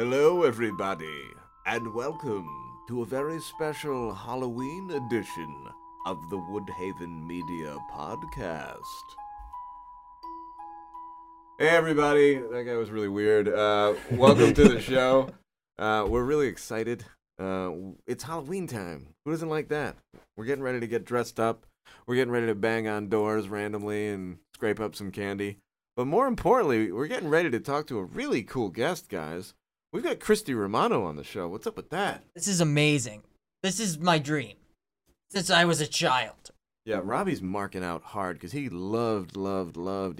Hello everybody, and welcome to a very special Halloween edition of the Woodhaven Media podcast. Hey everybody, that guy was really weird. Welcome to the show. We're really excited. It's Halloween time. Who doesn't like that? We're getting ready to get dressed up. We're getting ready to bang on doors randomly and scrape up some candy. But more importantly, we're getting ready to talk to a really cool guest, guys. We've got Christy Romano on the show. What's up with that? This is amazing. This is my dream. Since I was a child. Yeah, Robbie's marking out hard because he loved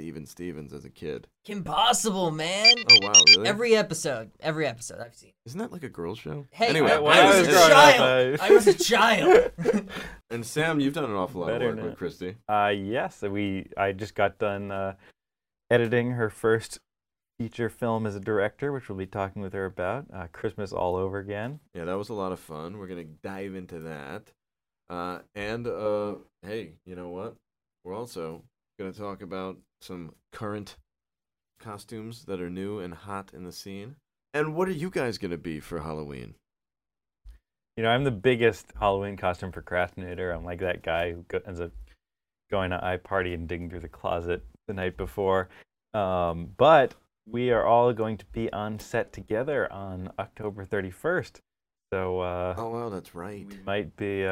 Even Stevens as a kid. Kim Possible, man. Oh, wow, really? Every episode I've seen. Isn't that like a girl's show? Hey, anyway, I was a child. And Sam, you've done an awful lot of work with Christy. Yes, I just got done editing her first feature film as a director, which we'll be talking with her about, Christmas All Over Again. Yeah, that was a lot of fun. We're going to dive into that. And hey, you know what? We're also going to talk about some current costumes that are new and hot in the scene. And what are you guys going to be for Halloween? You know, I'm the biggest Halloween costume procrastinator. I'm like that guy who ends up going to iParty and digging through the closet the night before. But we are all going to be on set together on October 31st. So, oh, well, that's right. We might be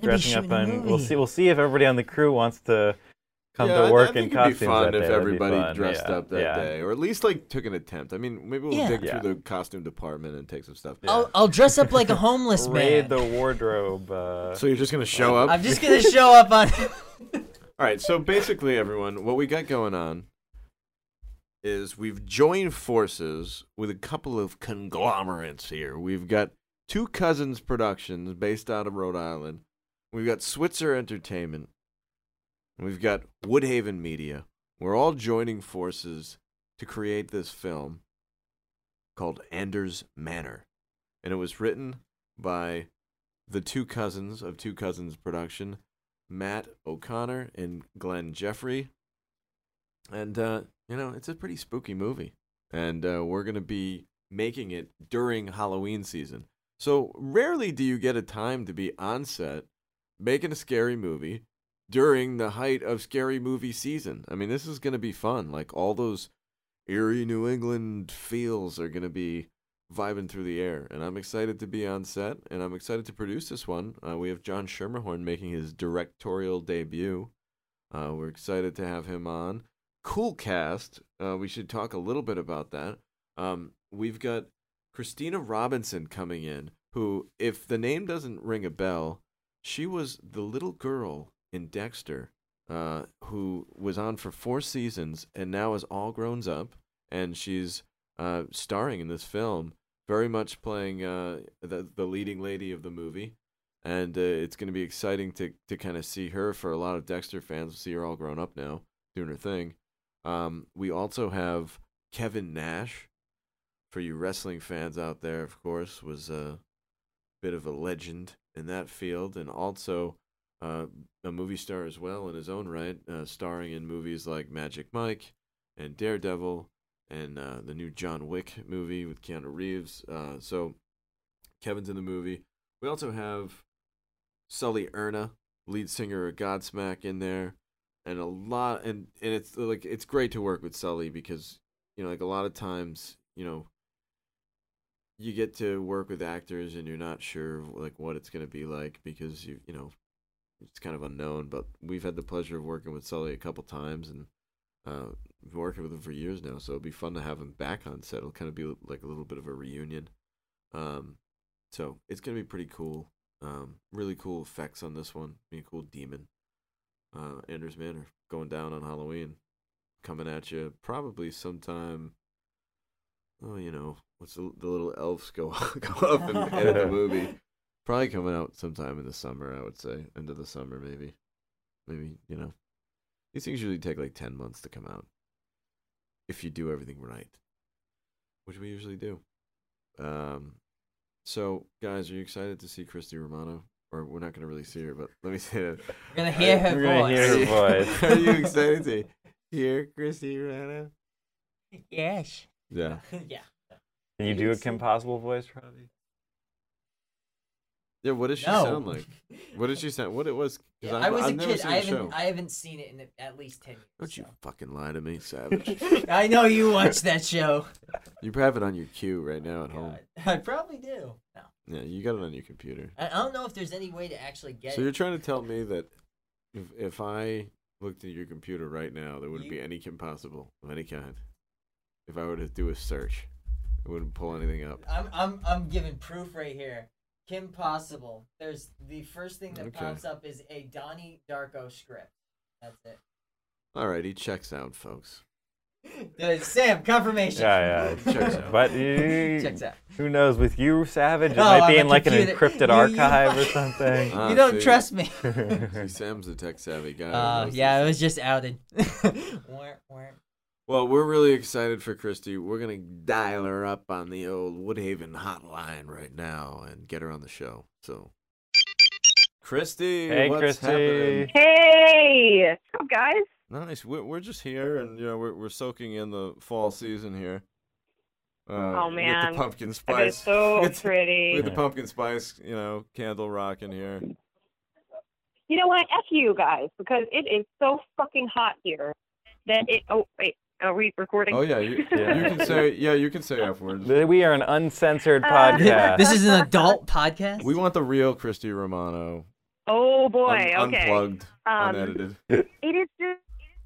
dressing up, and we'll see if everybody on the crew wants to come to work in costumes that day. It'd be fun if everybody dressed up that day, or at least like took an attempt. I mean, maybe we'll dig through the costume department and take some stuff. Yeah. I'll dress up like a homeless man. Raid the wardrobe. So you're just gonna show up? I'm just gonna show up on. All right. So basically, everyone, what we got going on is we've joined forces with a couple of conglomerates here. We've got Two Cousins Productions based out of Rhode Island. We've got Switzer Entertainment. We've got Woodhaven Media. We're all joining forces to create this film called Anders Manor. And it was written by the two cousins of Two Cousins Production, Matt O'Connor and Glenn Jeffrey. And, you know, it's a pretty spooky movie. And we're going to be making it during Halloween season. So rarely do you get a time to be on set making a scary movie during the height of scary movie season. I mean, this is going to be fun. Like, all those eerie New England feels are going to be vibing through the air. And I'm excited to be on set, and I'm excited to produce this one. We have John Shermerhorn making his directorial debut. We're excited to have him on. Cool cast. We should talk a little bit about that. We've got Christina Robinson coming in, who, if the name doesn't ring a bell, she was the little girl in Dexter, who was on for 4 seasons and now is all grown up, and she's starring in this film, very much playing the leading lady of the movie. And it's going to be exciting to kind of see her. For a lot of Dexter fans, see her all grown up now, doing her thing. We also have Kevin Nash, for you wrestling fans out there, of course, was a bit of a legend in that field, and also a movie star as well in his own right, starring in movies like Magic Mike and Daredevil and the new John Wick movie with Keanu Reeves. So Kevin's in the movie. We also have Sully Erna, lead singer of Godsmack, in there, and a lot. And it's like, it's great to work with Sully because, you know, like, a lot of times, you know, you get to work with actors and you're not sure like what it's going to be like because you know, it's kind of unknown. But we've had the pleasure of working with Sully a couple times, and we've been working with him for years now, so it'll be fun to have him back on set. It'll kind of be like a little bit of a reunion. So it's going to be pretty cool. Really cool effects on this one. Be a cool demon. Anders Manor going down on Halloween, coming at you probably sometime. Oh, you know, what's the little elves go up and edit the movie? Probably coming out sometime in the summer, I would say. End of the summer, maybe. Maybe, you know. These things usually take like 10 months to come out, if you do everything right, which we usually do. So, guys, are you excited to see Christy Romano? Or we're not going to really see her, but let me say that. We're going to hear her voice. Are you excited to hear Christy Romano? Yes. Yeah. Can you do a Kim Possible voice, Robbie? Yeah, what does she sound like? What did she sound? What it was? Yeah, I was a kid. I haven't seen it in at least 10 years. Don't you fucking lie to me, Savage. I know you watched that show. You have it on your queue right now at home. I probably do. No. Yeah, you got it on your computer. I don't know if there's any way to actually get it. So you're trying to tell me that if I looked at your computer right now, there wouldn't be any Kim Possible of any kind. If I were to do a search, it wouldn't pull anything up. I'm giving proof right here. Kim Possible. There's the first thing that pops up is a Donnie Darko script. That's it. All right, he checks out, folks. Sam, confirmation. Yeah, yeah. Checks out. But checks out. Who knows? With you, Savage, it might be in like an encrypted archive or something. You don't trust me. See, Sam's a tech-savvy guy. Yeah, it was just outed. Well, we're really excited for Christy. We're going to dial her up on the old Woodhaven hotline right now and get her on the show. So, Christy, hey, what's happening? Hey, what's up, guys? Nice. We're just here, and you know, we're soaking in the fall season here. Oh man, with the pumpkin spice. It's so pretty. With the pumpkin spice, you know, candle rocking here. You know what? F you guys, because it is so fucking hot here that it. Oh wait. Are we recording? Oh, yeah. You can say, F words. We are an uncensored podcast. This is an adult podcast? We want the real Christy Romano. Oh, boy. Okay. Unplugged, unedited. It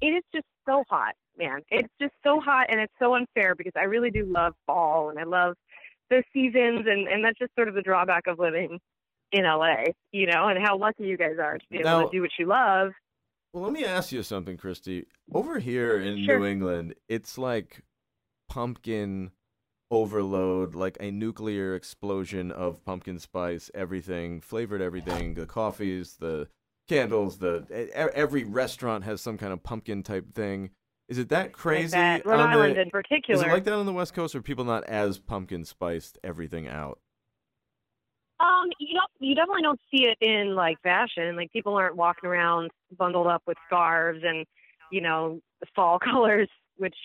is just so hot, man. It's just so hot, and it's so unfair because I really do love fall, and I love the seasons, and that's just sort of the drawback of living in L.A., you know, and how lucky you guys are to be able to do what you love. Well, let me ask you something, Christy. Over here in New England, it's like pumpkin overload, like a nuclear explosion of pumpkin spice, everything, flavored everything, the coffees, the candles, every restaurant has some kind of pumpkin type thing. Is it that crazy? Like that. Rhode Island in particular. Is it like that on the West Coast, or are people not as pumpkin spiced everything out? You definitely don't see it in like fashion. Like people aren't walking around bundled up with scarves and, you know, fall colors, which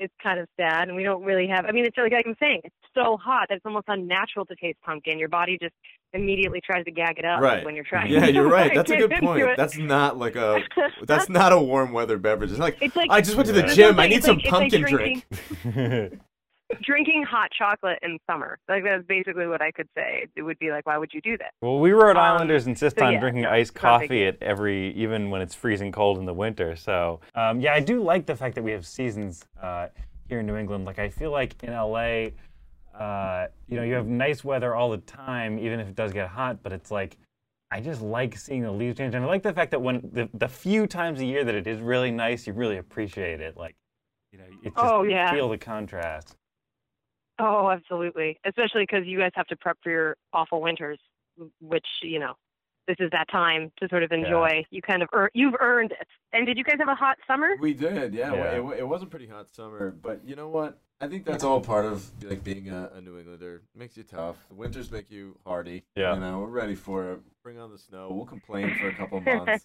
is kind of sad. And we don't really have. I mean, it's like I'm saying, it's so hot that it's almost unnatural to taste pumpkin. Your body just immediately tries to gag it up when you're trying. Yeah, you're right. That's a good point. That's not like a. That's not a warm weather beverage. It's like I just went to the gym. I need some pumpkin drink. Drinking hot chocolate in summer. Like, that's basically what I could say. It would be like, why would you do that? Well, we Rhode Islanders insist on drinking iced coffee at even when it's freezing cold in the winter. So, yeah, I do like the fact that we have seasons here in New England. Like, I feel like in LA, you know, you have nice weather all the time, even if it does get hot, but it's like, I just like seeing the leaves change. And I like the fact that when the few times a year that it is really nice, you really appreciate it. Like, you know, it just, you feel the contrast. Oh, absolutely. Especially because you guys have to prep for your awful winters, which, you know, this is that time to sort of enjoy. Yeah. You kind of you've earned it. And did you guys have a hot summer? We did, yeah. It was a pretty hot summer, but you know what? I think that's all part of like being a New Englander. It makes you tough. The winters make you hardy. Yeah. You know, we're ready for it. Bring on the snow. We'll complain for a couple months.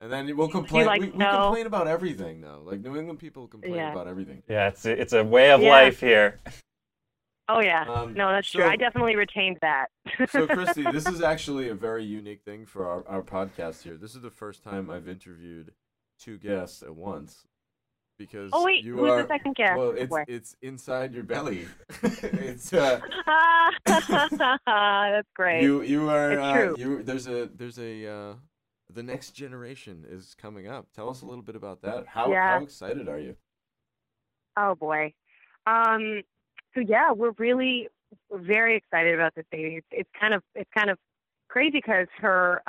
And then we'll complain. We complain about everything, though. Like New England people complain about everything. Yeah, it's a way of life here. Oh, yeah. No, that's true. I definitely retained that. So, Christy, this is actually a very unique thing for our podcast here. This is the first time I've interviewed two guests at once. Because who's the second guest? Well, it's inside your belly. It's that's great. You are it's true. There's a the next generation is coming up. Tell us a little bit about that. How excited are you? Oh boy. So yeah, we're really very excited about this baby. It's kind of crazy because her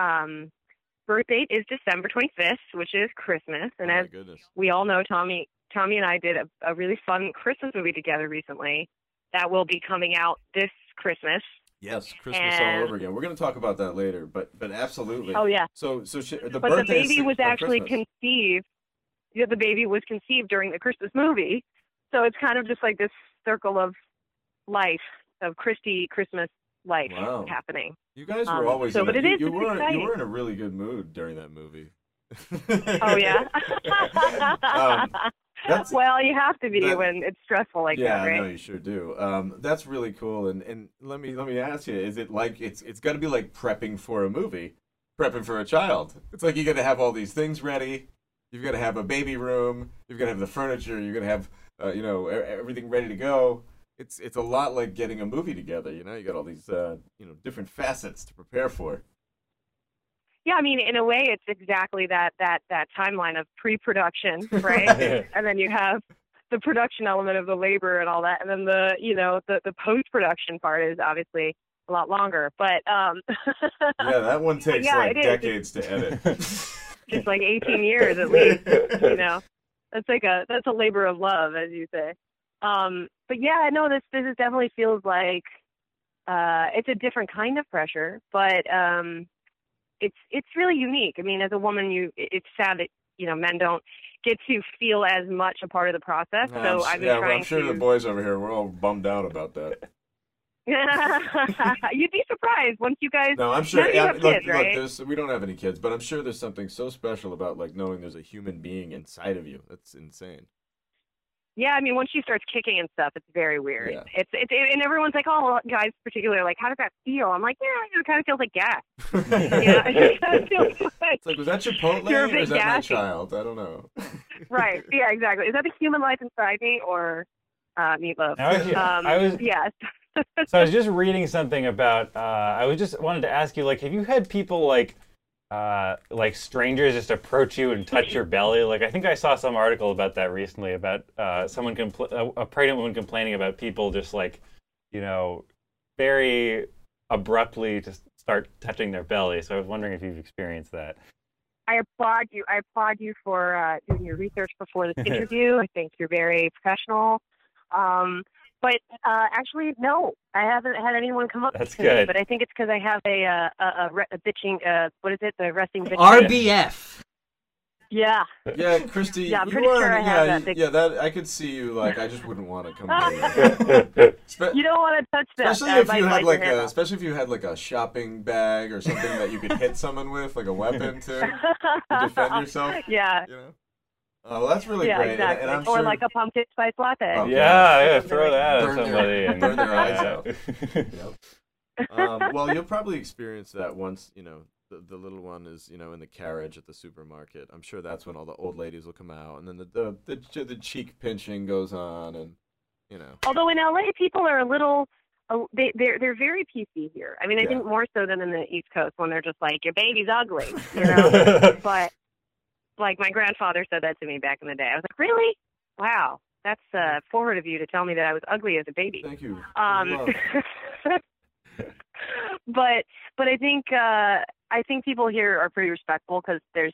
birth date is December 25th, which is Christmas. And as we all know, Tommy and I did a really fun Christmas movie together recently that will be coming out this Christmas. Yes, Christmas All Over Again. We're going to talk about that later, but absolutely. Oh yeah. But the baby was actually conceived. Yeah, the baby was conceived during the Christmas movie. So it's kind of just like this circle of life, of Christy Christmas life happening. You guys were always so, you were in a really good mood during that movie. Oh yeah. That's, well, you have to be when it's stressful like that, right? Yeah, no, you sure do. That's really cool. And let me ask you, is it like it's got to be like prepping for a movie, prepping for a child? It's like you got to have all these things ready. You've got to have a baby room. You've got to have the furniture. You're going to have everything ready to go. It's a lot like getting a movie together. You know, you got all these different facets to prepare for. Yeah, I mean, in a way, it's exactly that timeline of pre-production, right? And then you have the production element of the labor and all that, and then the post-production part is obviously a lot longer. But yeah, that one takes decades to edit. It's like 18 years at least. You know, that's a labor of love, as you say. But yeah, I know this definitely feels like it's a different kind of pressure, but it's really unique. I mean, as a woman, it's sad that men don't get to feel as much a part of the process. No, so I've been trying. I'm sure the boys over here, we're all bummed out about that. You'd be surprised once you guys. No, I'm sure. Look, we don't have any kids, but I'm sure there's something so special about like knowing there's a human being inside of you. That's insane. Yeah, I mean, once she starts kicking and stuff, it's very weird. Yeah. It's and everyone's like, oh, guys, particularly, like, how does that feel? I'm like, yeah, it kind of feels like gas. It's like, was that Chipotle or is that my child? I don't know. Right? Yeah, exactly. Is that the human life inside me or meatloaf? Yes. So I was just reading something about. I wanted to ask you, like, have you had people like strangers just approach you and touch your belly? Like, I think I saw some article about that recently about someone a pregnant woman complaining about people just like, very abruptly just start touching their belly. So I was wondering if you've experienced that. I applaud you. I applaud you for doing your research before this interview. I think you're very professional. But actually, no, I haven't had anyone come up to me. But I think it's because I have a bitching. What is it? The resting bitch. RBF. Yeah. Yeah, Christy. Yeah, I'm pretty sure I have that. Yeah, that I could see you. Like, I just wouldn't want to come over. You don't want to touch that. Especially if you had like a shopping bag or something that you could hit someone with, like a weapon to defend yourself. Yeah. You know? Oh, that's really great. Exactly. And or sure... like a pumpkin spice latte. Oh, yeah, throw that at somebody and burn their eyes out. Yep. Well, you'll probably experience that once, the little one is, in the carriage at the supermarket. I'm sure that's when all the old ladies will come out, and then the cheek pinching goes on, and Although in LA, people are a little. They're very PC here. I mean, I think more so than in the East Coast when they're just like, your baby's ugly, but. Like, my grandfather said that to me back in the day. I was like, really? Wow. That's forward of you to tell me that I was ugly as a baby. Thank you. But I think people here are pretty respectful because they're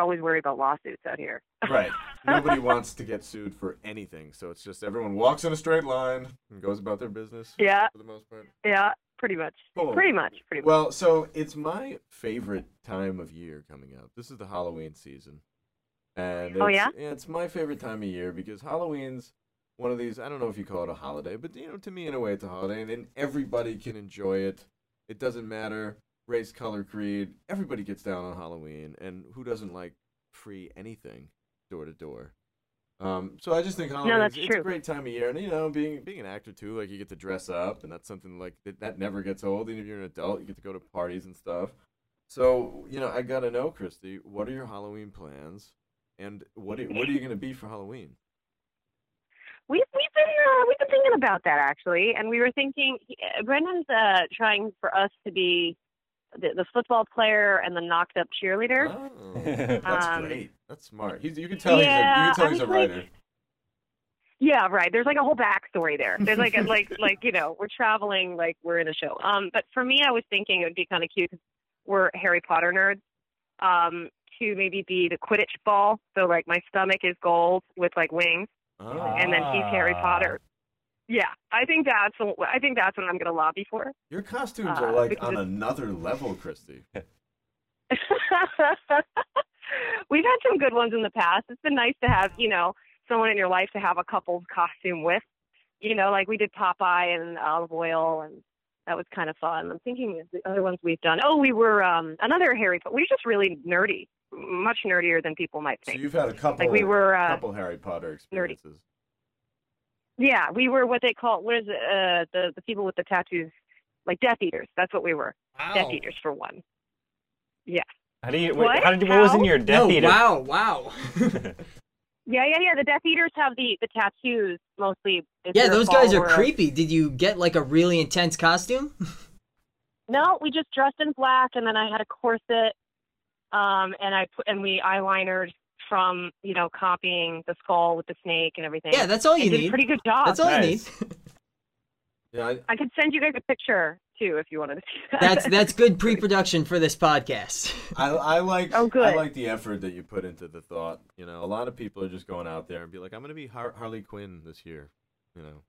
always worried about lawsuits out here. Right. Nobody wants to get sued for anything. So it's just everyone walks in a straight line and goes about their business. Yeah. For the most part. Yeah. Pretty much. Cool. Pretty much. Well, so it's my favorite time of year coming up. This is the Halloween season. And it's, it's my favorite time of year because Halloween's one of these, I don't know if you call it a holiday, but to me in a way it's a holiday and everybody can enjoy it. It doesn't matter race, color, creed. Everybody gets down on Halloween, and who doesn't like free anything door to door? So I just think Halloween it's a great time of year, and being an actor too, like you get to dress up, and that's something like that never gets old. Even if you're an adult, you get to go to parties and stuff. So I gotta know, Christy, what are your Halloween plans, and what are you gonna be for Halloween? We've been thinking about that actually, and we were thinking Brendan's trying for us to be the football player and the knocked up cheerleader. Oh, that's great. That's smart. You can tell he's a writer. Yeah, right. There's like a whole backstory there. There's like, we're traveling, like we're in a show. But for me, I was thinking it would be kind of cute. We're Harry Potter nerds. To maybe be the Quidditch ball. So like my stomach is gold with like wings, and then he's Harry Potter. Yeah, I think that's what I'm going to lobby for. Your costumes are like on another level, Christy. We've had some good ones in the past. It's been nice to have, someone in your life to have a couple's costume with. Like we did Popeye and olive oil, and that was kind of fun. I'm thinking of the other ones we've done. Oh, we were another Harry Potter. We're just really nerdy. much nerdier than people might think. So you've had a couple, like we were, couple Harry Potter experiences. Nerdy. Yeah, we were what they call, what is it, the people with the tattoos, like Death Eaters. That's what we were. Wow. Death Eaters for one. Yeah. How do you? Wait, what? How did you? What was in your Death Eater? Wow! Wow! Yeah. The Death Eaters have the tattoos mostly. Yeah, those guys are creepy. Did you get like a really intense costume? No, we just dressed in black, and then I had a corset, and we eyelinered from copying the skull with the snake and everything. Yeah, that's all you need. Did a pretty good job. That's all you need. Yeah, I could send you guys a picture too if you wanted to see that. That's good pre-production for this podcast. I like I like the effort that you put into the thought. You know, a lot of people are just going out there and be like, I'm going to be Harley Quinn this year. You know.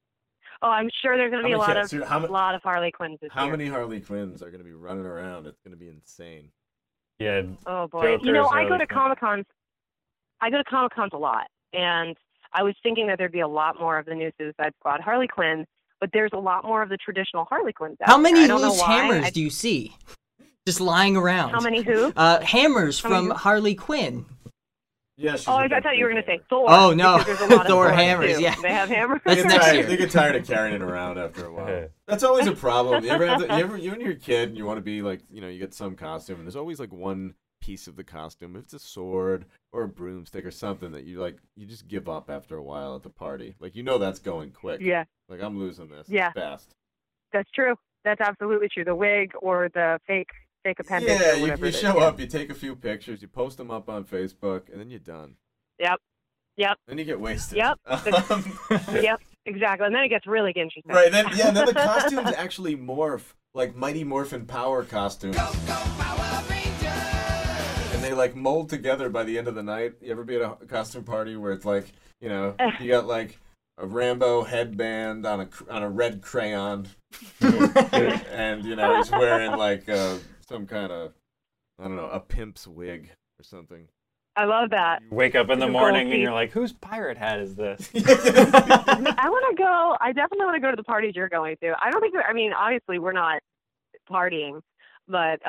Oh, I'm sure there's going to be a lot of Harley Quinns this year. How many Harley Quinns are going to be running around? It's going to be insane. Yeah. Oh boy. You know, I go to Comic Cons a lot, and I was thinking that there'd be a lot more of the new Suicide Squad Harley Quinns. But there's a lot more of the traditional Harley Quinns out there. How many loose hammers do you see just lying around? How many who? Hammers from Harley Quinn. Yes. Oh, I thought you were going to say Thor. Oh, no. Thor hammers, yeah. They have hammers. They get tired of carrying it around after a while. That's always a problem. You when you're a kid and you want to be like, you get some costume, and there's always like one piece of the costume. If it's a sword or a broomstick or something that you like, you just give up after a while at the party. Like, that's going quick. Yeah. Like, I'm losing this fast. That's true. That's absolutely true. The wig or the fake appendage. Yeah, or you show up, you take a few pictures, you post them up on Facebook, and then you're done. Yep. Yep. Then you get wasted. Yep. Yep. Exactly. And then it gets really interesting. Right. Then then the costumes actually morph, like Mighty Morphin Power costumes. Go, go, Power Rangers! And they like mold together by the end of the night. You ever be at a costume party where it's like, you got like a Rambo headband on a red crayon, and he's wearing like some kind of, I don't know, a pimp's wig or something. I love that. You wake up in the morning and you're like, whose pirate hat is this? I want to go. I definitely want to go to the parties you're going to. I don't think. Obviously we're not partying, but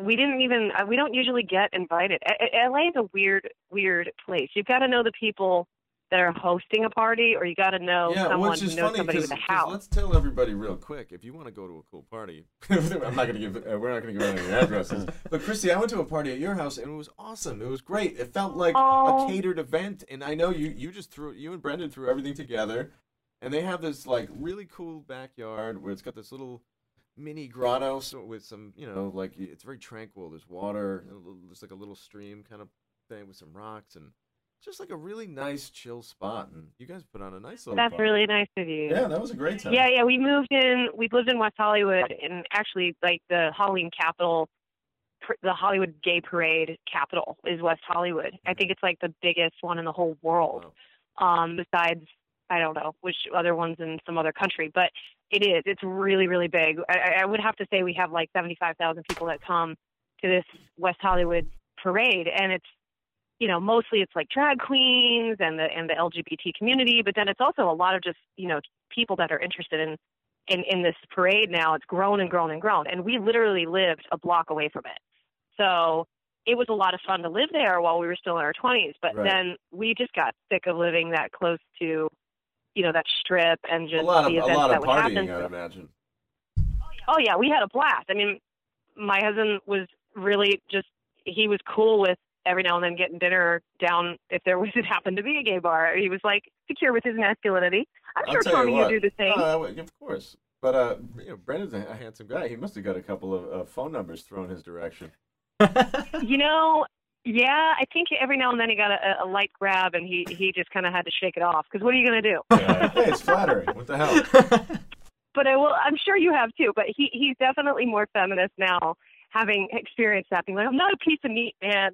we don't usually get invited. LA is a weird place. You've got to know the people that are hosting a party, or you got to know someone who knows somebody with a house. Let's tell everybody real quick, if you want to go to a cool party, we're not going to give any addresses. But Christy, I went to a party at your house, and it was awesome. It was great. It felt like a catered event, and I know you and Brendan threw everything together, and they have this like really cool backyard where it's got this little mini grotto with some, like it's very tranquil. There's water, there's like a little stream kind of thing with some rocks and just like a really nice, chill spot, and you guys put on a nice little party. That's really nice of you. Yeah, that was a great time. Yeah, we moved in. We lived in West Hollywood, and actually, like the Halloween capital, the Hollywood Gay Parade capital is West Hollywood. Mm-hmm. I think it's like the biggest one in the whole world, besides I don't know which other ones in some other country, but it is. It's really, really big. I would have to say we have like 75,000 people that come to this West Hollywood parade, and it's, mostly it's like drag queens and the LGBT community, but then it's also a lot of just, people that are interested in this parade now. It's grown and grown and grown. And we literally lived a block away from it. So it was a lot of fun to live there while we were still in our 20s. But then we just got sick of living that close to, that strip and just the events that would happen. A lot of partying, I imagine. Oh, yeah. We had a blast. I mean, my husband was really he was cool with every now and then getting dinner down if there was, it happened to be a gay bar. He was like secure with his masculinity. I'm sure Tommy, you do the same. Of course. But Brendan's a handsome guy. He must have got a couple of phone numbers thrown his direction. Yeah, I think every now and then he got a light grab, and he just kind of had to shake it off, because what are you going to do? Hey, it's flattering. What the hell? But I'm sure you have too, but he's definitely more feminist now, having experienced that, being like, I'm not a piece of meat, man.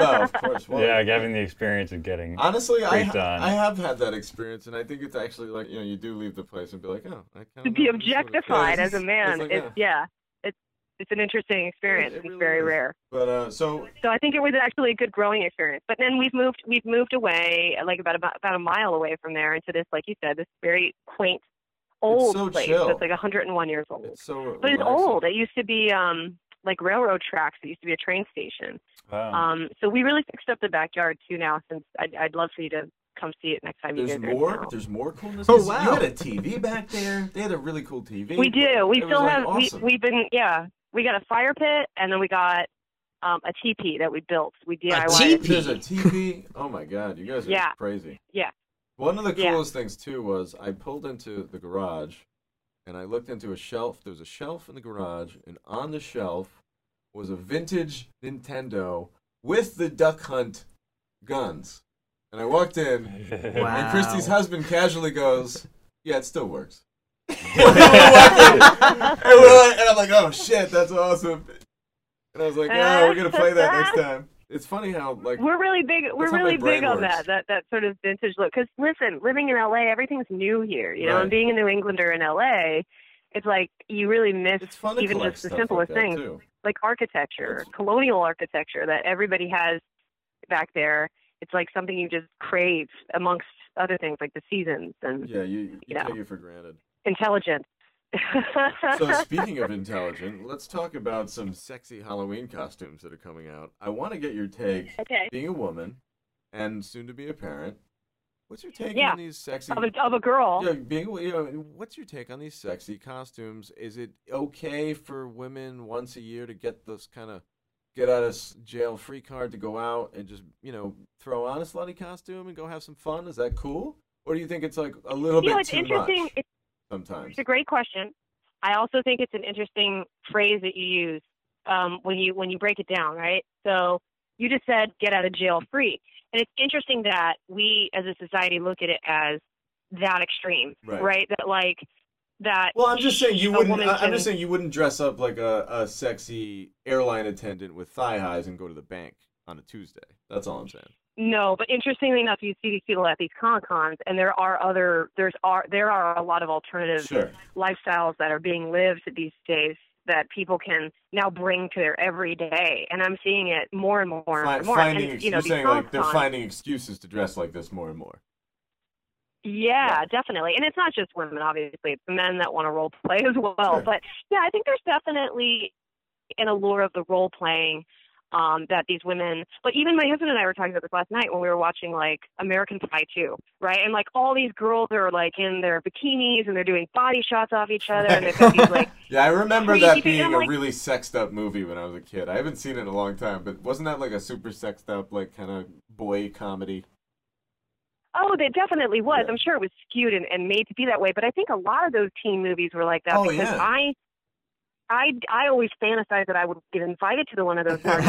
No, of course. Well, yeah, like having the experience of getting on. I have had that experience, and I think it's actually like, you do leave the place and be like, oh, I can't. To be objectified as a man, it's an interesting experience. It's really very rare. But so I think it was actually a good growing experience. But then we've moved away, like about a mile away from there, into this, like you said, this very quaint old place. It's like 101 years old. But it's old. It used to be like railroad tracks that used to be a train station. Wow. So we really fixed up the backyard too now, since I'd love for you to come see it next time you go there. There's more coolness. Oh wow! You had a TV back there. They had a really cool TV. We do. We still have. Awesome. We got a fire pit, and then we got a teepee that we built. We DIY. There's a teepee. Oh my god, you guys are crazy. Yeah. One of the coolest things too was I pulled into the garage, and I looked into a shelf. There was a shelf in the garage, and on the shelf was a vintage Nintendo with the Duck Hunt guns. And I walked in, and Christy's husband casually goes, "Yeah, it still works." And I'm like, "Oh shit, that's awesome!" And I was like, "Oh, we're gonna play that next time." It's funny how like we're really big on that sort of vintage look. Because listen, living in LA, everything's new here, you know. Right. And being a New Englander in LA, it's like you really miss even just the simplest things, like architecture, colonial architecture that everybody has back there. It's like something you just crave amongst other things like the seasons and you take it for granted. Intelligent. So speaking of intelligent, let's talk about some sexy Halloween costumes that are coming out. I want to get your take. Okay. Being a woman and soon to be a parent, what's your take on these sexy of a girl? Yeah, what's your take on these sexy costumes? Is it okay for women once a year to get this kind of get out of jail free card to go out and just, you know, throw on a slutty costume and go have some fun? Is that cool? Or do you think it's like a little bit too much sometimes? It's a great question. I also think it's an interesting phrase that you use when you break it down, right? So you just said get out of jail free. And it's interesting that we as a society look at it as that extreme, right? That like that. Well, I'm just saying you wouldn't dress up like a sexy airline attendant with thigh highs and go to the bank on a Tuesday. That's all I'm saying. No, but interestingly enough, you see these people at these con-cons, and there are a lot of alternative lifestyles that are being lived these days that people can now bring to their everyday. And I'm seeing it more and more and more. They're finding excuses to dress like this more and more. Yeah, definitely. And it's not just women, obviously. It's men that want to role play as well. Sure. But, yeah, I think there's definitely an allure of the role playing that these women – but even my husband and I were talking about this last night when we were watching, like, American Pie 2, right? And, like, all these girls are, like, in their bikinis and they're doing body shots off each other. And they've got these, like, yeah, I remember that being a really sexed up movie when I was a kid. I haven't seen it in a long time, but wasn't that, like, a super sexed up, like, kind of boy comedy? Oh, there definitely was. Yeah. I'm sure it was skewed and made to be that way. But I think a lot of those teen movies were like that I always fantasized that I would get invited to one of those parties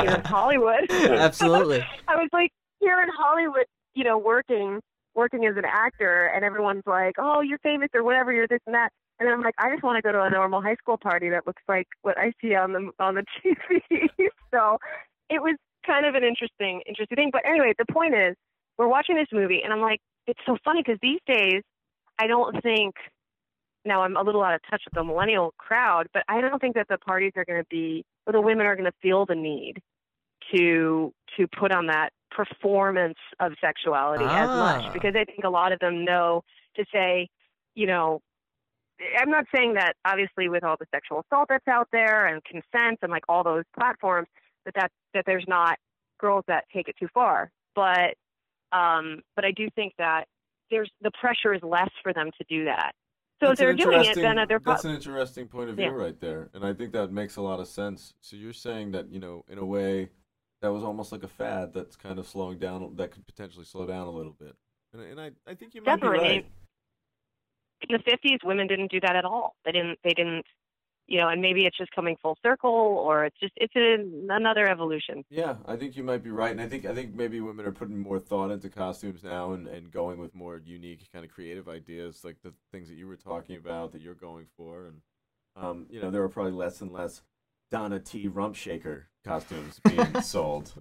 here in Hollywood. Absolutely. I was like here in Hollywood, you know, working as an actor, and everyone's like, "Oh, you're famous or whatever, you're this and that." And then I'm like, I just want to go to a normal high school party that looks like what I see on the TV. So it was kind of an interesting thing. But anyway, the point is, we're watching this movie, and I'm like, it's so funny because these days, I don't think, now I'm a little out of touch with the millennial crowd, but I don't think that the parties are going to be, or the women are going to feel the need to put on that performance of sexuality as much, because I think a lot of them know to say, you know, I'm not saying that obviously with all the sexual assault that's out there and consent and like all those platforms, that there's not girls that take it too far, but I do think that the pressure is less for them to do that. So if they're doing it, then they're probably... That's an interesting point of view right there, and I think that makes a lot of sense. So you're saying that, you know, in a way, that was almost like a fad that's kind of slowing down, that could potentially slow down a little bit. And I think you might be right. In the 50s, women didn't do that at all. They didn't. You know, and maybe it's just coming full circle, or it's another evolution. Yeah, I think you might be right, and I think maybe women are putting more thought into costumes now, and going with more unique kind of creative ideas, like the things that you were talking about that you're going for, and you know, there are probably less and less Donna T. Rumpshaker costumes being sold.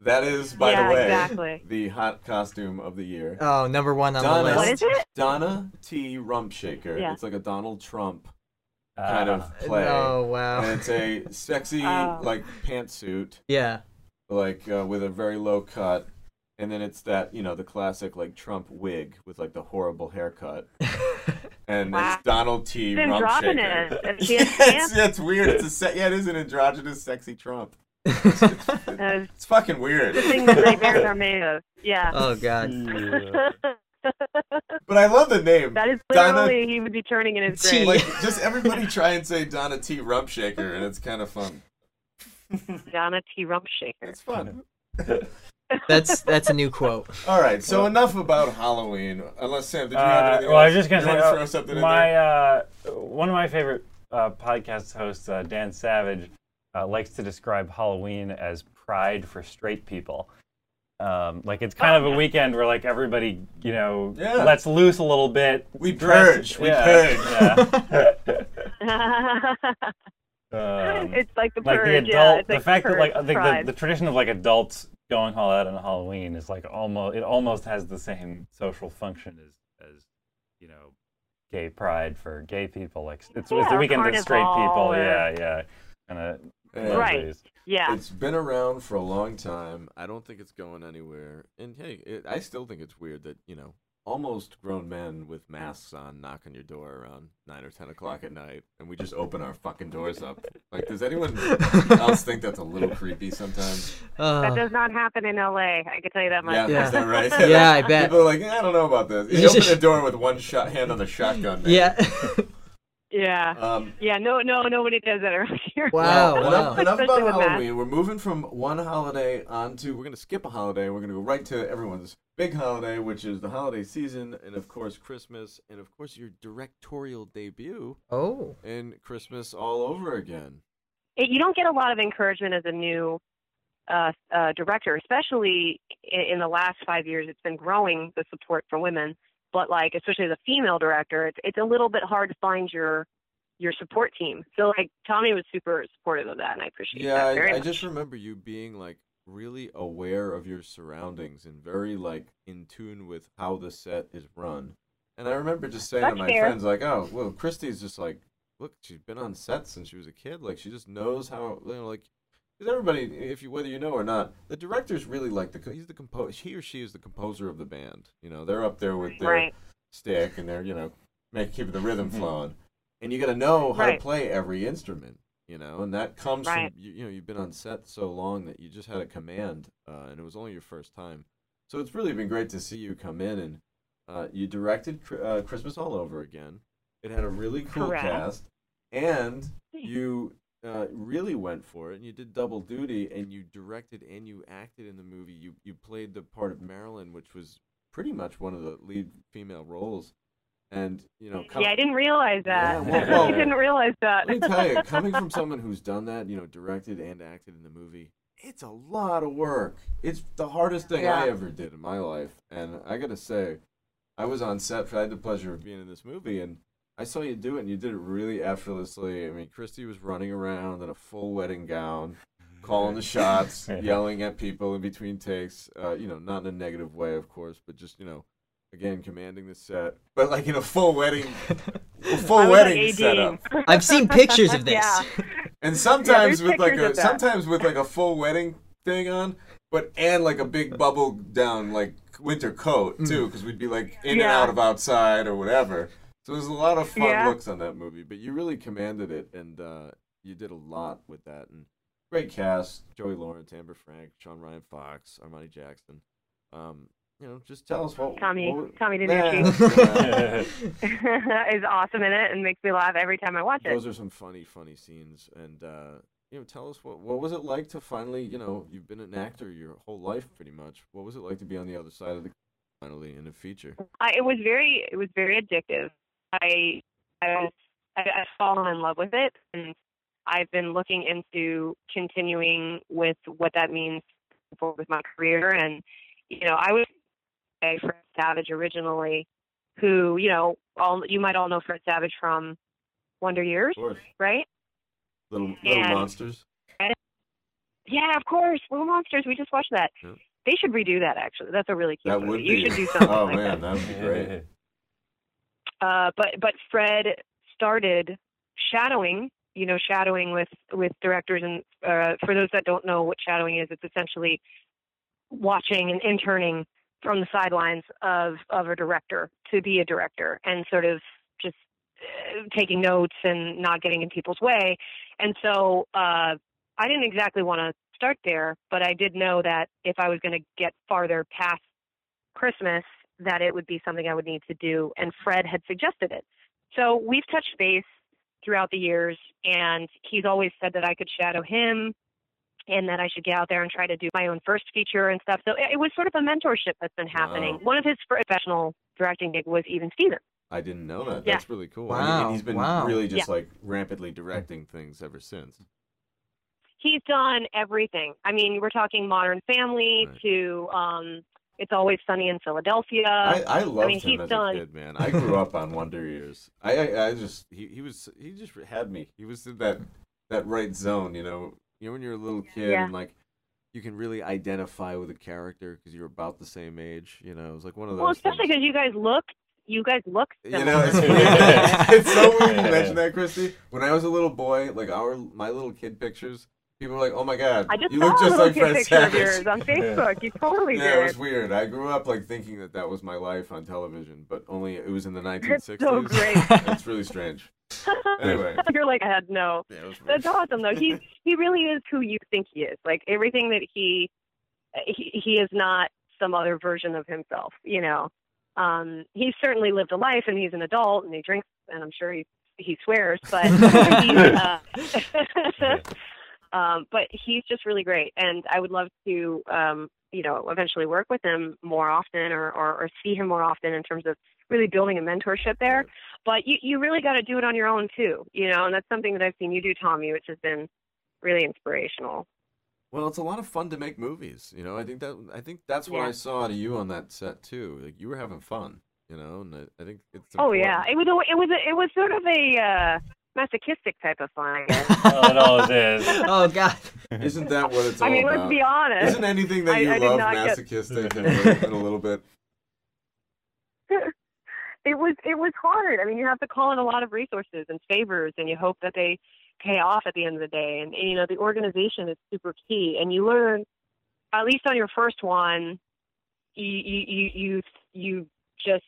That is, by the way, the hot costume of the year. Oh, number one on the list. What is it? Donna T. Rumpshaker. Yeah. It's like a Donald Trump kind of play. Oh wow! And it's a sexy like pantsuit. Yeah. Like with a very low cut, And then it's that, you know, the classic, like, Trump wig with, like, the horrible haircut. And wow. It's Donald T. It's androgynous. Is he a scamp? That's weird. Yeah, it is an androgynous, sexy Trump. It's fucking weird. The thing that nightmares are made of. Yeah. Oh, God. Yeah. But I love the name. That is literally Donna... he would be turning in his grave. Like, just everybody try and say Donna T. Rumpshaker, and it's kind of fun. Donna T. Rumpshaker. It's fun. That's a new quote. All right, so enough about Halloween. Unless Sam, did you have anything? Well, else? I was just gonna say throw something in there? One of my favorite podcast hosts, Dan Savage, likes to describe Halloween as Pride for straight people. Like it's kind of a weekend where like everybody, you know, lets loose a little bit. We purge. Yeah. It's like the purge. Like the adult, the fact that like I think the tradition of like adults going all out on Halloween is like almost has the same social function as you know, gay pride for gay people. Like it's the weekend for straight people. Or... Yeah. And right. Days. Yeah. It's been around for a long time. I don't think it's going anywhere. And hey, I still think it's weird that, you know, almost grown men with masks on knock on your door around 9 or 10 o'clock at night, and we just open our fucking doors up. Like, does anyone else think that's a little creepy sometimes? That does not happen in L.A. I can tell you that much. Yeah, is that right? Yeah, I bet. People are like, I don't know about this. You open the door with one hand on the shotgun. Man. Yeah. Yeah. No, nobody does that around here. Wow. Enough about Halloween. We're moving from one holiday on to, we're going to skip a holiday. We're going to go right to everyone's big holiday, which is the holiday season, and of course Christmas, and of course your directorial debut. Oh. In Christmas All Over Again. You don't get a lot of encouragement as a new director, especially in the last 5 years. It's been growing, the support for women. But like, especially as a female director, it's a little bit hard to find your support team. So like, Tommy was super supportive of that, and I appreciate that very much. I just remember you being like really aware of your surroundings and very like in tune with how the set is run. And I remember just saying to my friends like, oh, well, Christy's just like, look, she's been on set since she was a kid. Like she just knows how, you know, like, because everybody, whether you know or not, the director's really like he or she is the composer of the band. You know, they're up there with their stick and they're, you know, keeping the rhythm flowing. And you got to know how to play every instrument, you know, and that comes from, you know, you've been on set so long that you just had a command and it was only your first time. So it's really been great to see you come in and you directed Christmas All Over Again. It had a really cool cast and you... really went for it, and you did double duty, and you directed and you acted in the movie. You played the part of Marilyn, which was pretty much one of the lead female roles. And you know, I didn't realize that. I didn't realize that. Let me tell you, coming from someone who's done that, you know, directed and acted in the movie, it's a lot of work. It's the hardest thing I ever did in my life, and I gotta say, I was on set. I had the pleasure of being in this movie, and I saw you do it, and you did it really effortlessly. I mean, Christy was running around in a full wedding gown, calling the shots, yelling at people in between takes. You know, not in a negative way, of course, but just, you know, again, commanding the set. But like in a full wedding, setup. I've seen pictures of this. Yeah. And sometimes with like a full wedding thing on, but and like a big bubble down like winter coat too, because we'd be like in and out of outside or whatever. So there's a lot of fun looks on that movie, but you really commanded it, and you did a lot with that. And great cast: Joey Lawrence, Amber Frank, Sean Ryan Fox, Armani Jackson. You know, just tell us what Tommy DiNucci is awesome in it and makes me laugh every time I watch it. Those are some funny scenes, and you know, tell us what was it like to finally, you know, you've been an actor your whole life pretty much. What was it like to be on the other side of the finally in a feature? It was very addictive. I've fallen in love with it, and I've been looking into continuing with what that means with my career. And, you know, I was a Fred Savage originally, who, you know, you might all know Fred Savage from Wonder Years, right? Little Monsters. Yeah, of course. Little Monsters. We just watched that. Yeah. They should redo that, actually. That's a really cute movie. You should do something like that. Oh, man, that would be great. But Fred started shadowing with directors, and for those that don't know what shadowing is, it's essentially watching and interning from the sidelines of a director to be a director, and sort of just taking notes and not getting in people's way. And so I didn't exactly want to start there, but I did know that if I was going to get farther past Christmas, that it would be something I would need to do. And Fred had suggested it. So we've touched base throughout the years, and he's always said that I could shadow him and that I should get out there and try to do my own first feature and stuff. So it was sort of a mentorship that's been happening. Wow. One of his professional directing gigs was Even Stevens. I didn't know that. Yeah. That's really cool. Wow. I mean, he's been really just like rampantly directing things ever since. He's done everything. I mean, we're talking Modern Family to It's Always Sunny in Philadelphia. I loved him as a kid, man. I grew up on Wonder Years. I just he just had me. He was in that right zone, you know. You know, when you're a little kid and like you can really identify with a character because you're about the same age. You know, it was like one of those. Well, especially because you guys look similar. You know, it's so weird you mention that, Christy. When I was a little boy, like my little kid picters, people were like, "Oh my God, you look just like Fred Savage." I just saw a little kid picture of yours on Facebook. You totally did. Yeah, it was weird. I grew up like thinking that was my life on television, but only it was in the 1960s. It's so great. It's really strange. Anyway, you're like, I had no. Yeah, that's awesome though. He really is who you think he is. Like everything that he is not some other version of himself. You know, he's certainly lived a life, and he's an adult, and he drinks, and I'm sure he swears, but but he's just really great, and I would love to you know, eventually work with him more often or see him more often in terms of really building a mentorship there. But you really got to do it on your own too, you know, and that's something that I've seen you do, Tommy, which has been really inspirational. Well, it's a lot of fun to make movies, you know. I think that's what I saw out of you on that set too. Like you were having fun, you know, and I think it's important. Oh yeah, it was sort of a masochistic type of fun, I guess. Oh no, it is. Oh God, isn't that what it's all about? I mean, let's be honest. Isn't anything that you love masochistic in a little bit? It was hard. I mean, you have to call in a lot of resources and favors, and you hope that they pay off at the end of the day. And you know, the organization is super key. And you learn, at least on your first one, you just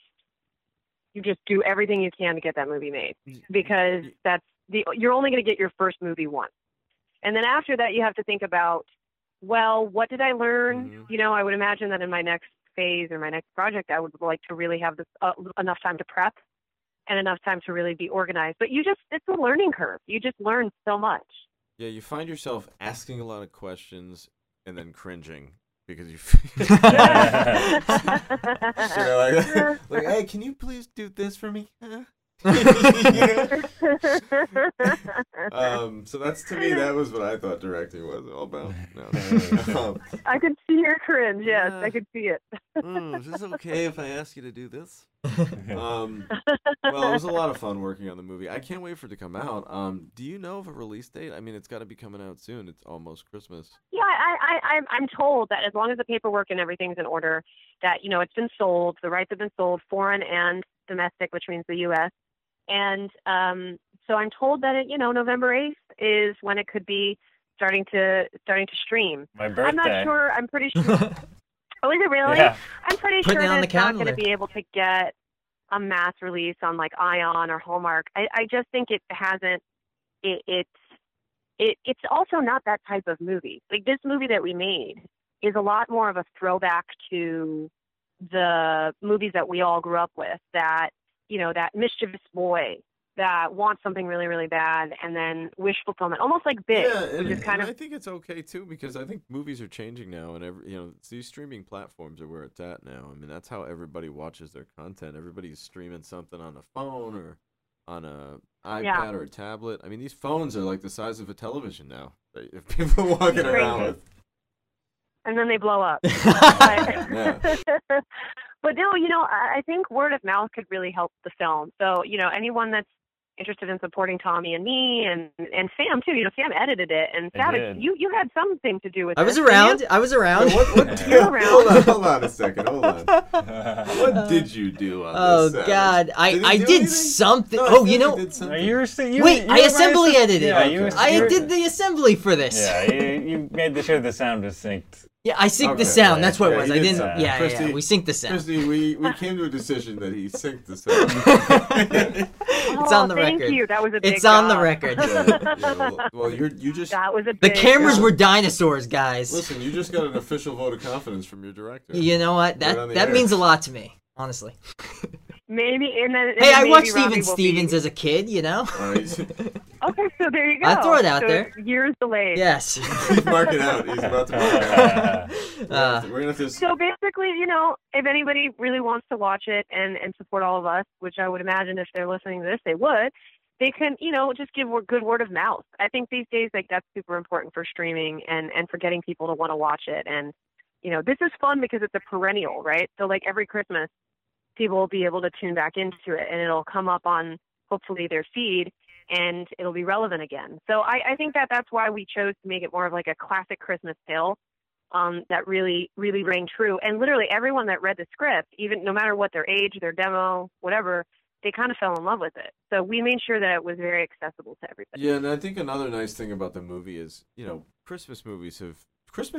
do everything you can to get that movie made, because you're only going to get your first movie once. And then after that, you have to think about, well, what did I learn? Mm-hmm. You know, I would imagine that in my next phase or my next project, I would like to really have this, enough time to prep and enough time to really be organized. But it's a learning curve. You just learn so much. Yeah, you find yourself asking a lot of questions and then cringing because you feel like, hey, can you please do this for me? So that's, to me, that was what I thought directing was all about. No. I could see your cringe. Yes, I could see it. Is this okay if I ask you to do this? Well, it was a lot of fun working on the movie. I can't wait for it to come out. Do you know of a release date? I mean, it's got to be coming out soon. It's almost Christmas. Yeah, I'm told that as long as the paperwork and everything's in order, that, you know, it's been sold. The rights have been sold, foreign and domestic, which means the U.S. And so I'm told that November 8th is when it could be starting to stream. My birthday. I'm not sure. I'm pretty sure. Oh, is it really? Yeah. I'm pretty sure that it's not going to be able to get a mass release on like Ion or Hallmark. I just think it hasn't. It's also not that type of movie. Like this movie that we made is a lot more of a throwback to the movies that we all grew up with. That, you know, that mischievous boy that wants something really, really bad, and then wish fulfillment, almost like Big. Yeah, I think it's okay too, because I think movies are changing now, and these streaming platforms are where it's at now. I mean, that's how everybody watches their content. Everybody's streaming something on a phone or on a iPad or a tablet. I mean, these phones are like the size of a television now. If people are walking around with. And then they blow up. But no, you know, I think word of mouth could really help the film. So, you know, anyone that's interested in supporting Tommy and me and Sam too. You know, Sam edited it, and Savage, you had something to do with it. I was around. What you around. Hold on a second. Hold on. What did you do on this? Oh God, I did something. No, oh, you know. I assembly edited. Yeah, I did the assembly for this. Yeah, you made sure the sound was synced. Yeah, I synced the sound. That's what it was. Yeah, we synced the sound. Christy, we came to a decision that he synced the sound. It's on the record. Thank you. That was a big job. The record. Well, you just... That was a big... The cameras were dinosaurs, guys. Listen, you just got an official vote of confidence from your director. You know what? That means a lot to me, honestly. Maybe in the... Hey, I watched Even Stevens as a kid, you know? Okay, so there you go. I throw it out there. Years delayed. Yes. He's marking out. He's about to mark out. So basically, you know, if anybody really wants to watch it and support all of us, which I would imagine if they're listening to this, they would, they can, you know, just give good word of mouth. I think these days, like, that's super important for streaming and for getting people to want to watch it. And, you know, this is fun because it's a perennial, right? So, like, every Christmas, people will be able to tune back into it, and it'll come up on, hopefully, their feed, and it'll be relevant again. So I think that that's why we chose to make it more of like a classic Christmas tale that really, really rang true. And literally everyone that read the script, even no matter what their age, their demo, whatever, they kind of fell in love with it. So we made sure that it was very accessible to everybody. Yeah, and I think another nice thing about the movie is, you know, Christmas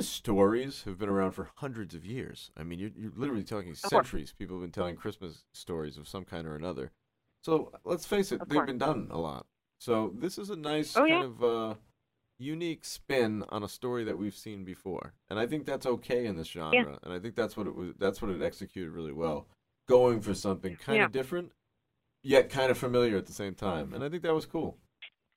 stories have been around for hundreds of years. I mean, you're literally talking centuries. People have been telling Christmas stories of some kind or another. So let's face it, they've been done a lot. So this is a nice kind of unique spin on a story that we've seen before, and I think that's okay in this genre. Yeah. And I think that's what it was. That's what it executed really well, going for something kind of different, yet kind of familiar at the same time. And I think that was cool.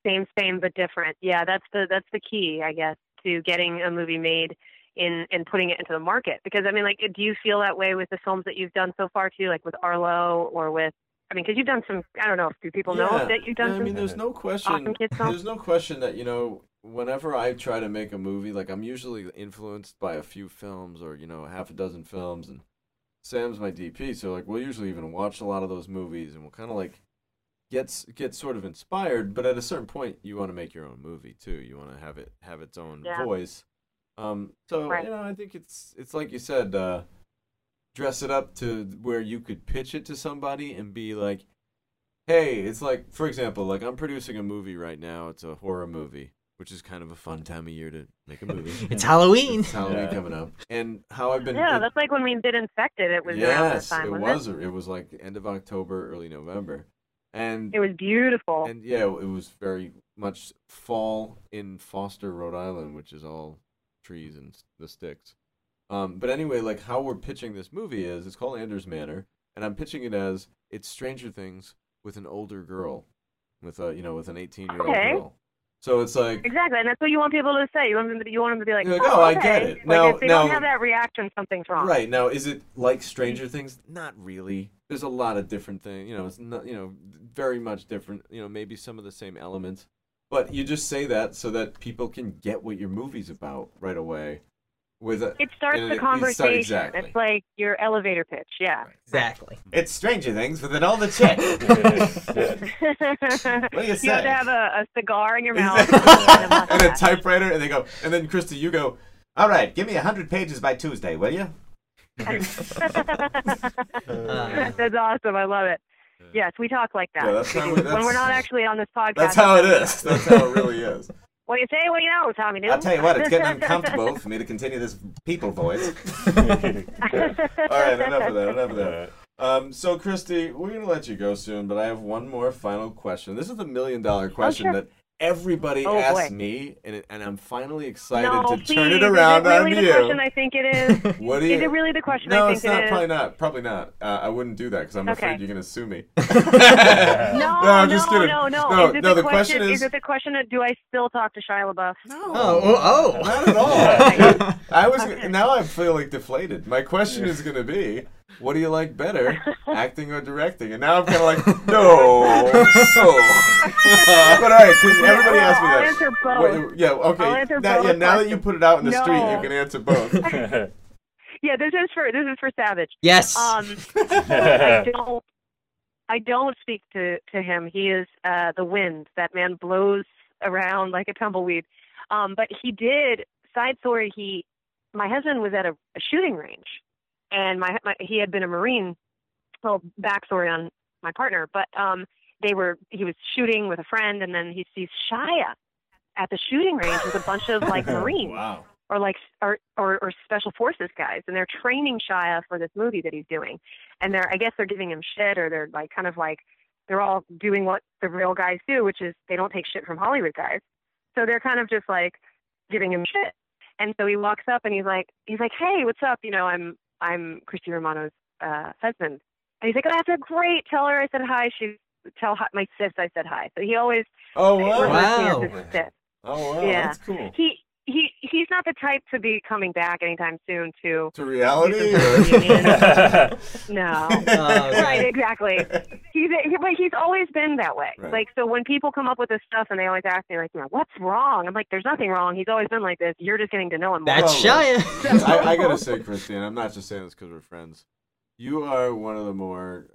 Same but different. Yeah, that's the key, I guess, to getting a movie made and putting it into the market. Because I mean, like, do you feel that way with the films that you've done so far too, like with Arlo or with? I mean, because you've done some, I don't know if people know that you've done some. I mean, there's no question. Awesome kids songs. There's no question that, you know, whenever I try to make a movie, like, I'm usually influenced by a few films or, you know, half a dozen films. And Sam's my DP, so, like, we'll usually even watch a lot of those movies and we'll kind of, like, get sort of inspired. But at a certain point, you want to make your own movie, too. You want to have its own voice. You know, I think it's like you said, dress it up to where you could pitch it to somebody and be like, hey, it's like, for example, like, I'm producing a movie right now. It's a horror movie, which is kind of a fun time of year to make a movie. It's Halloween. It's Halloween coming up. And how I've been... Yeah, that's like when we did Infected. It was around this time, wasn't it? It was like end of October, early November. And it was beautiful. And yeah, it was very much fall in Foster, Rhode Island, which is all trees and the sticks. But anyway, like, how we're pitching this movie is, it's called Anders Manor, and I'm pitching it as, it's Stranger Things with an older girl, with an 18-year-old girl. So it's like... Exactly, and that's what you want people to say. You want them to be like, I get it. Like, now, if they don't have that reaction, something's wrong. Right, now, is it like Stranger Things? Not really. There's a lot of different things, you know, it's not, you know, very much different, you know, maybe some of the same elements. But you just say that so that people can get what your movie's about right away. It starts the conversation. It's like your elevator pitch, yeah. Exactly. It's Stranger Things with an older chick. What do you say? You have to have a cigar in your mouth. And a typewriter, and they go, and then, Christy, you go, all right, give me 100 pages by Tuesday, will you? That's awesome. I love it. Yes, we talk like that. Yeah, when we're not actually on this podcast. That's how it is. That's how it really is. Well, you say what you know, Tommy. I'll tell you what, it's getting uncomfortable for me to continue this people voice. All right, enough of that. So, Christy, we're going to let you go soon, but I have one more final question. This is the million-dollar question that everybody asks me, and I'm finally excited to turn it around on you. Is it really the question I think it is? Is it really the question I think it is? No, it's not. Probably not. I wouldn't do that because I'm afraid you're going to sue me. No, I'm just kidding. The question is it the question of, do I still talk to Shia LaBeouf? No. Oh. Not at all. Now I feel like deflated. My question is going to be, what do you like better, acting or directing? And now I'm kind of like, But all right, because everybody asked me that. I'll answer both. I'll answer both. Yeah, now that you put it out in the street, you can answer both. Yeah, this is for Savage. Yes. I don't speak to him. He is the wind. That man blows around like a tumbleweed. But he did, side story. My husband was at a shooting range. And he had been a Marine. Well, backstory on my partner, but he was shooting with a friend, and then he sees Shia at the shooting range with a bunch of like Marines. Wow. are like or special forces guys, and they're training Shia for this movie that he's doing, and they're, I guess they're giving him shit, or they're like kind of like they're all doing what the real guys do, which is they don't take shit from Hollywood guys. So they're kind of just like giving him shit. And so he walks up and he's like, hey, what's up? You know, I'm Christy Romano's husband. And he's like, oh, that's great. Tell her I said hi. Tell my sis I said hi. So he always Oh wow, yeah. That's cool. He's not the type to be coming back anytime soon to reality. No, right, exactly. He's always been that way. Right. Like, so when people come up with this stuff and they always ask me, like, you know, what's wrong? I'm like, there's nothing wrong. He's always been like this. You're just getting to know him more. That's Shia. I gotta say, Christine, I'm not just saying this because we're friends. You are one of the more,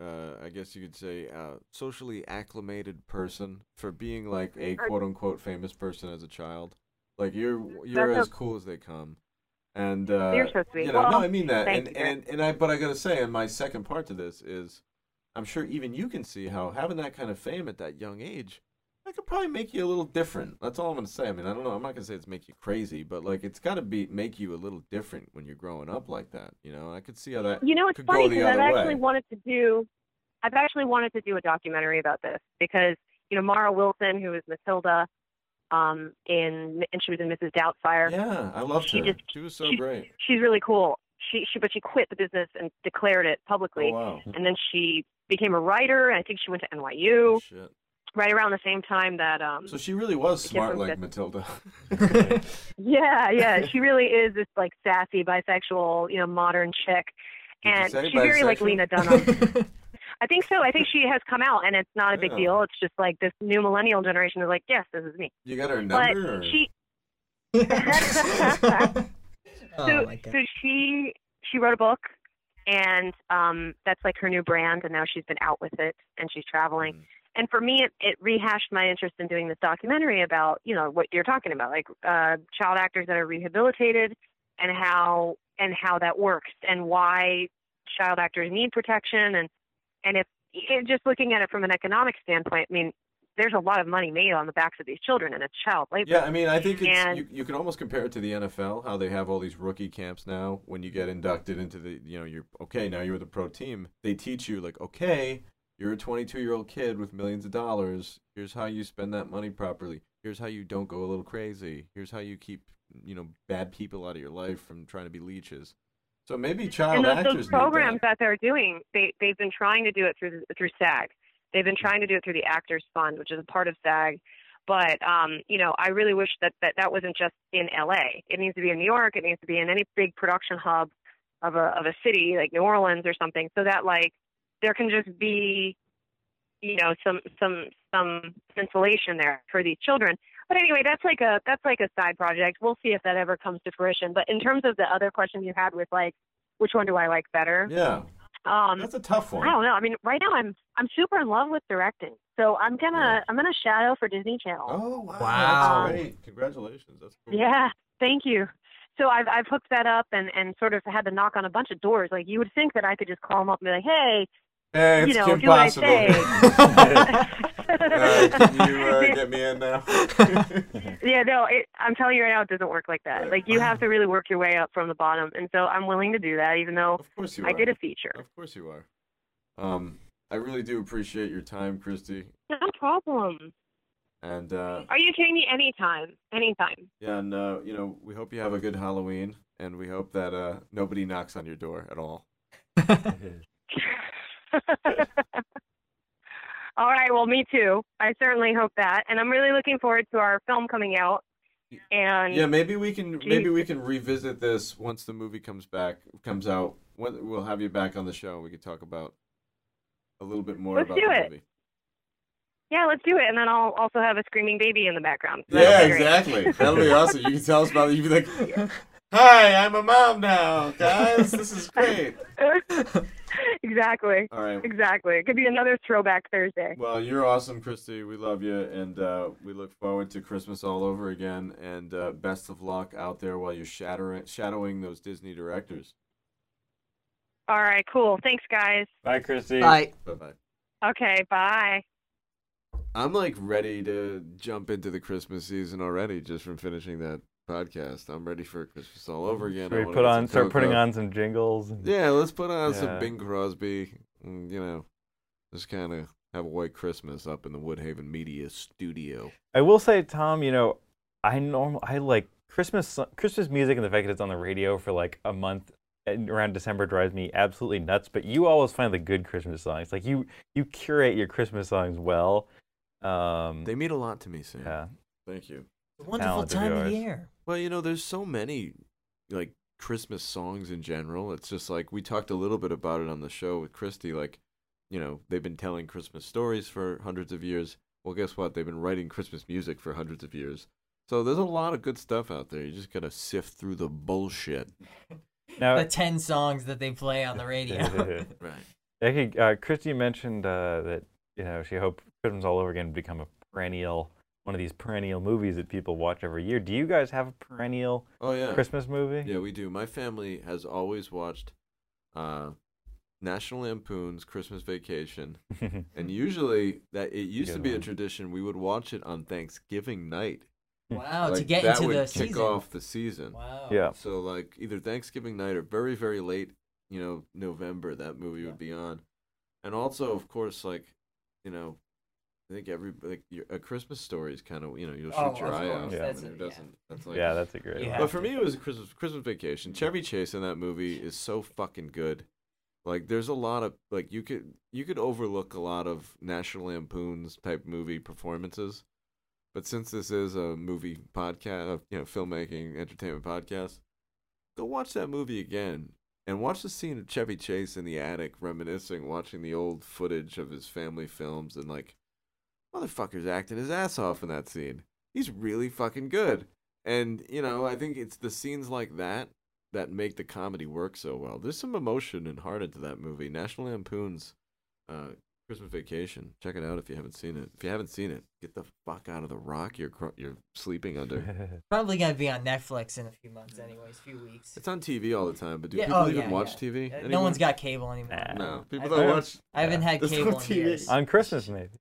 I guess you could say, socially acclimated person for being like a quote unquote famous person as a child. Like you're as cool as they come, and you're so sweet. You know, well, no, I mean that. But I gotta say, and my second part to this is, I'm sure even you can see how having that kind of fame at that young age, that could probably make you a little different. That's all I'm gonna say. I mean, I don't know. I'm not gonna say it's make you crazy, but like it's gotta make you a little different when you're growing up like that. You know, I could see how that. You know, it's funny because I've actually wanted to do a documentary about this because you know Mara Wilson, who is Matilda. And she was in Mrs. Doubtfire. Yeah, I loved her. She was so great. She's really cool. But she quit the business and declared it publicly. Oh, wow. And then she became a writer, and I think she went to NYU. Oh, shit. Right around the same time that. So she really was smart, like Matilda. Yeah. She really is this like sassy bisexual, you know, modern chick, and she's very like Lena Dunham. I think so. I think she has come out, and it's not a big deal. It's just like this new millennial generation is like, yes, this is me. You got her number? But she... So she wrote a book, and that's like her new brand, and now she's been out with it, and she's traveling. Mm. And for me, it rehashed my interest in doing this documentary about, you know, what you're talking about, like child actors that are rehabilitated and how that works and why child actors need protection. And if just looking at it from an economic standpoint, I mean, there's a lot of money made on the backs of these children, and it's child labor. Yeah, I mean, I think you can almost compare it to the NFL, how they have all these rookie camps now. When you get inducted into the, you know, now you're with the pro team. They teach you, like, okay, you're a 22-year-old kid with millions of dollars. Here's how you spend that money properly. Here's how you don't go a little crazy. Here's how you keep, you know, bad people out of your life from trying to be leeches. So maybe child actors. And those programs that they're doing, they've been trying to do it through SAG. They've been trying to do it through the Actors Fund, which is a part of SAG. But you know, I really wish that wasn't just in LA. It needs to be in New York. It needs to be in any big production hub of a city like New Orleans or something, so that like there can just be, you know, some insulation there for these children. But anyway, that's like a side project. We'll see if that ever comes to fruition. But in terms of the other question you had with like, which one do I like better? Yeah, that's a tough one. I don't know. I mean, right now I'm super in love with directing, so I'm gonna shadow for Disney Channel. Oh wow! That's great. Congratulations. That's cool. Yeah, thank you. So I've hooked that up and sort of had to knock on a bunch of doors. Like you would think that I could just call them up and be like, hey, it's Kim Possible. Can you get me in now? Yeah, no, I'm telling you right now, it doesn't work like that. Like, you have to really work your way up from the bottom. And so I'm willing to do that, even though I did a feature. Of course you are. I really do appreciate your time, Christy. No problem. And are you kidding me? Anytime. Yeah, and, you know, we hope you have a good Halloween, and we hope that nobody knocks on your door at all. All right, well, me too. I certainly hope that, and I'm really looking forward to our film coming out. And yeah, maybe we can revisit this once the movie comes out. We'll have you back on the show. We could talk about a little bit more about the movie. Yeah, let's do it, and then I'll also have a screaming baby in the background. So yeah, exactly. That'll be awesome. You can tell us about it. You'd be like, "Hi, I'm a mom now, guys. This is great." Exactly. All right. Exactly. It could be another Throwback Thursday. Well, you're awesome, Christy. We love you, and we look forward to Christmas All Over Again. And best of luck out there while you're shadowing those Disney directors. All right. Cool. Thanks, guys. Bye, Christy. Bye. Bye. Okay. Bye. I'm like ready to jump into the Christmas season already, just from finishing that podcast. I'm ready for Christmas All Over Again. Should we put on, start putting on some jingles? And, yeah, let's put on some Bing Crosby. And, you know, just kind of have a white Christmas up in the Woodhaven Media studio. I will say, Tom, you know, I like Christmas music, and the fact that it's on the radio for like a month around December drives me absolutely nuts. But you always find the good Christmas songs. Like you curate your Christmas songs well. They mean a lot to me, Sam. Yeah. Thank you. It's a wonderful time of year. Well, you know, there's so many like Christmas songs in general. It's just like we talked a little bit about it on the show with Christy. Like, you know, they've been telling Christmas stories for hundreds of years. Well, guess what? They've been writing Christmas music for hundreds of years. So there's a lot of good stuff out there. You just gotta sift through the bullshit. Now, the 10 songs that they play on the radio. Right. Okay, Christy mentioned that, you know, she hoped Christmas All Over Again would become a perennial, one of these perennial movies that people watch every year. Do you guys have a perennial Christmas movie? Yeah, we do. My family has always watched National Lampoon's Christmas Vacation, and usually it used to be a tradition. We would watch it on Thanksgiving night. Wow, like, to get into the season. That would kick off the season. Wow. Yeah. So, like, either Thanksgiving night or very, very late, you know, November, that movie would be on. And also, of course, like, you know, I think a Christmas story is kind of, you know, you'll shoot your eye out. Yeah. That's a great one. But for me, it was Christmas Vacation. Chevy Chase in that movie is so fucking good. Like, there's a lot of, like, you could overlook a lot of National Lampoon's type movie performances. But since this is a movie podcast, you know, filmmaking, entertainment podcast, go watch that movie again and watch the scene of Chevy Chase in the attic reminiscing, watching the old footage of his family films, and like, motherfucker's acting his ass off in that scene. He's really fucking good. And, you know, I think it's the scenes like that that make the comedy work so well. There's some emotion and heart into that movie. National Lampoon's Christmas Vacation. Check it out if you haven't seen it. If you haven't seen it, get the fuck out of the rock you're sleeping under. Probably gonna be on Netflix in a few months, anyways. Few weeks. It's on TV all the time, but do people even watch TV anymore? No one's got cable anymore. No, people don't watch. I haven't had cable in years. On Christmas, maybe.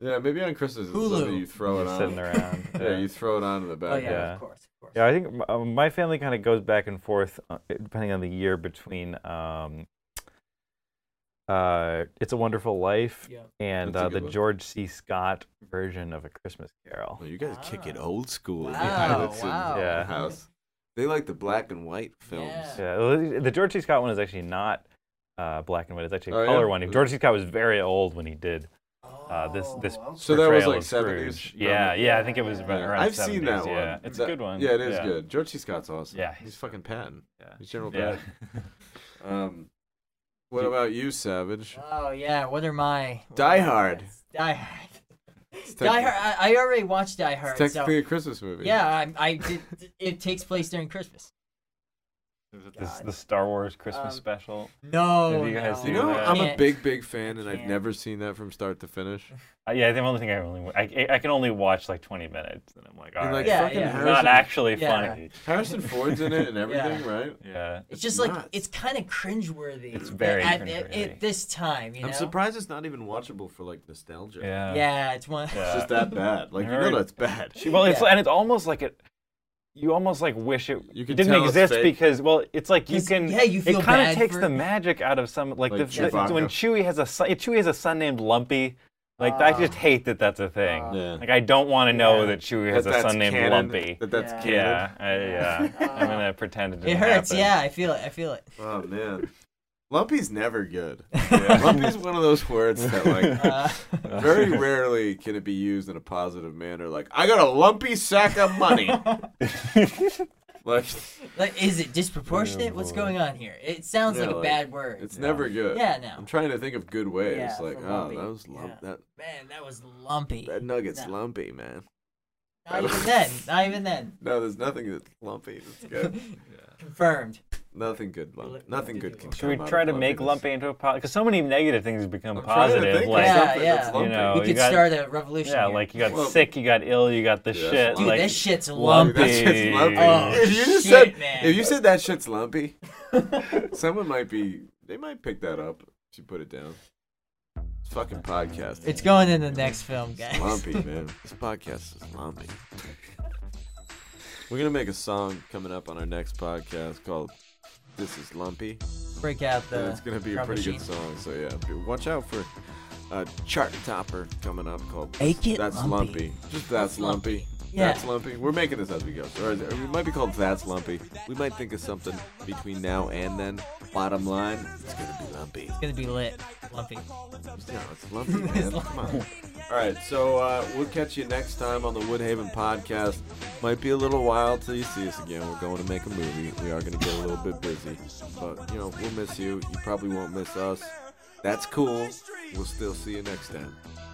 Yeah, maybe on Christmas. Hulu. You throw it on. Sitting around. Yeah, you throw it on in the back. Oh yeah, of course, of course. Yeah, I think my family kind of goes back and forth depending on the year between. It's a Wonderful Life, and the George C. Scott version of A Christmas Carol. Well, you guys kick it old school. Wow, in the house. They like the black and white films. Yeah, the George C. Scott one is actually not black and white. It's actually a color one. George C. Scott was very old when he did this. So that was like 70s. Yeah, I think it was around. I've seen that one. It's a good one. Yeah, it is good. George C. Scott's awesome. Yeah, he's fucking Patton. Yeah, he's General Patton. What about you, Savage? Oh, yeah. What are my... Die Hard. Die Hard. Die Hard. I already watched Die Hard. It's technically a Christmas movie. Yeah, I did, it takes place during Christmas. Is it the Star Wars Christmas special? No. I'm a big fan, and I've never seen that from start to finish. Yeah, the only thing I can only watch like 20 minutes, and I'm like, all right. It's not actually funny. Harrison Ford's in it and everything, right? Yeah. It's just nuts. Like, it's kind of cringeworthy. It's very cringeworthy. At this time, you know? I'm surprised it's not even watchable for like nostalgia. Yeah. Yeah, it's one. Yeah. It's just that bad. Like, you know that's bad. Well, and it's almost like it... You almost like wish it didn't exist because, well, it's like you can. Yeah, you feel it kind of takes the magic out of some, like the when Chewie has a son named Lumpy. Like I just hate that's a thing. Like I don't want to know that Chewie has a son named Lumpy. That's canon. I'm gonna pretend it didn't happen. It hurts. Yeah, I feel it. Oh man. Lumpy's never good. Yeah. Lumpy's one of those words that, like, very rarely can it be used in a positive manner. Like, I got a lumpy sack of money. like, is it disproportionate? What's going on here? It sounds like a bad word. It's never good. Yeah, no. I'm trying to think of good ways. Yeah, like, that was lumpy. Yeah. Man, that was lumpy. That nugget's lumpy, man. Not even then. No, there's nothing that's lumpy that's good. Confirmed. Nothing good. Nothing good can. Should we try to make lumpy into a positive? Because so many negative things become positive. Like, you know, we could start a revolution. Yeah, here. Like you got sick, you got ill, you got the shit. Dude, like, that shit's lumpy. Oh, if you said that shit's lumpy, someone might be. They might pick that up if you put it down. It's fucking podcast. It's going in the next film, guys. It's lumpy, man. This podcast is lumpy. We're gonna make a song coming up on our next podcast called "This Is Lumpy." Break out the. And it's gonna be a pretty good song. So yeah, watch out for a chart topper coming up called "That's Lumpy." Just "That's Lumpy." Yeah. That's Lumpy. We're making this as we go. Or it might be called That's Lumpy. We might think of something between now and then. Bottom line, it's going to be lumpy. It's going to be lit. Lumpy. No, it's lumpy, man. It's lumpy. Come on. All right, so we'll catch you next time on the Woodhaven Podcast. Might be a little while till you see us again. We're going to make a movie. We are going to get a little bit busy. But, you know, we'll miss you. You probably won't miss us. That's cool. We'll still see you next time.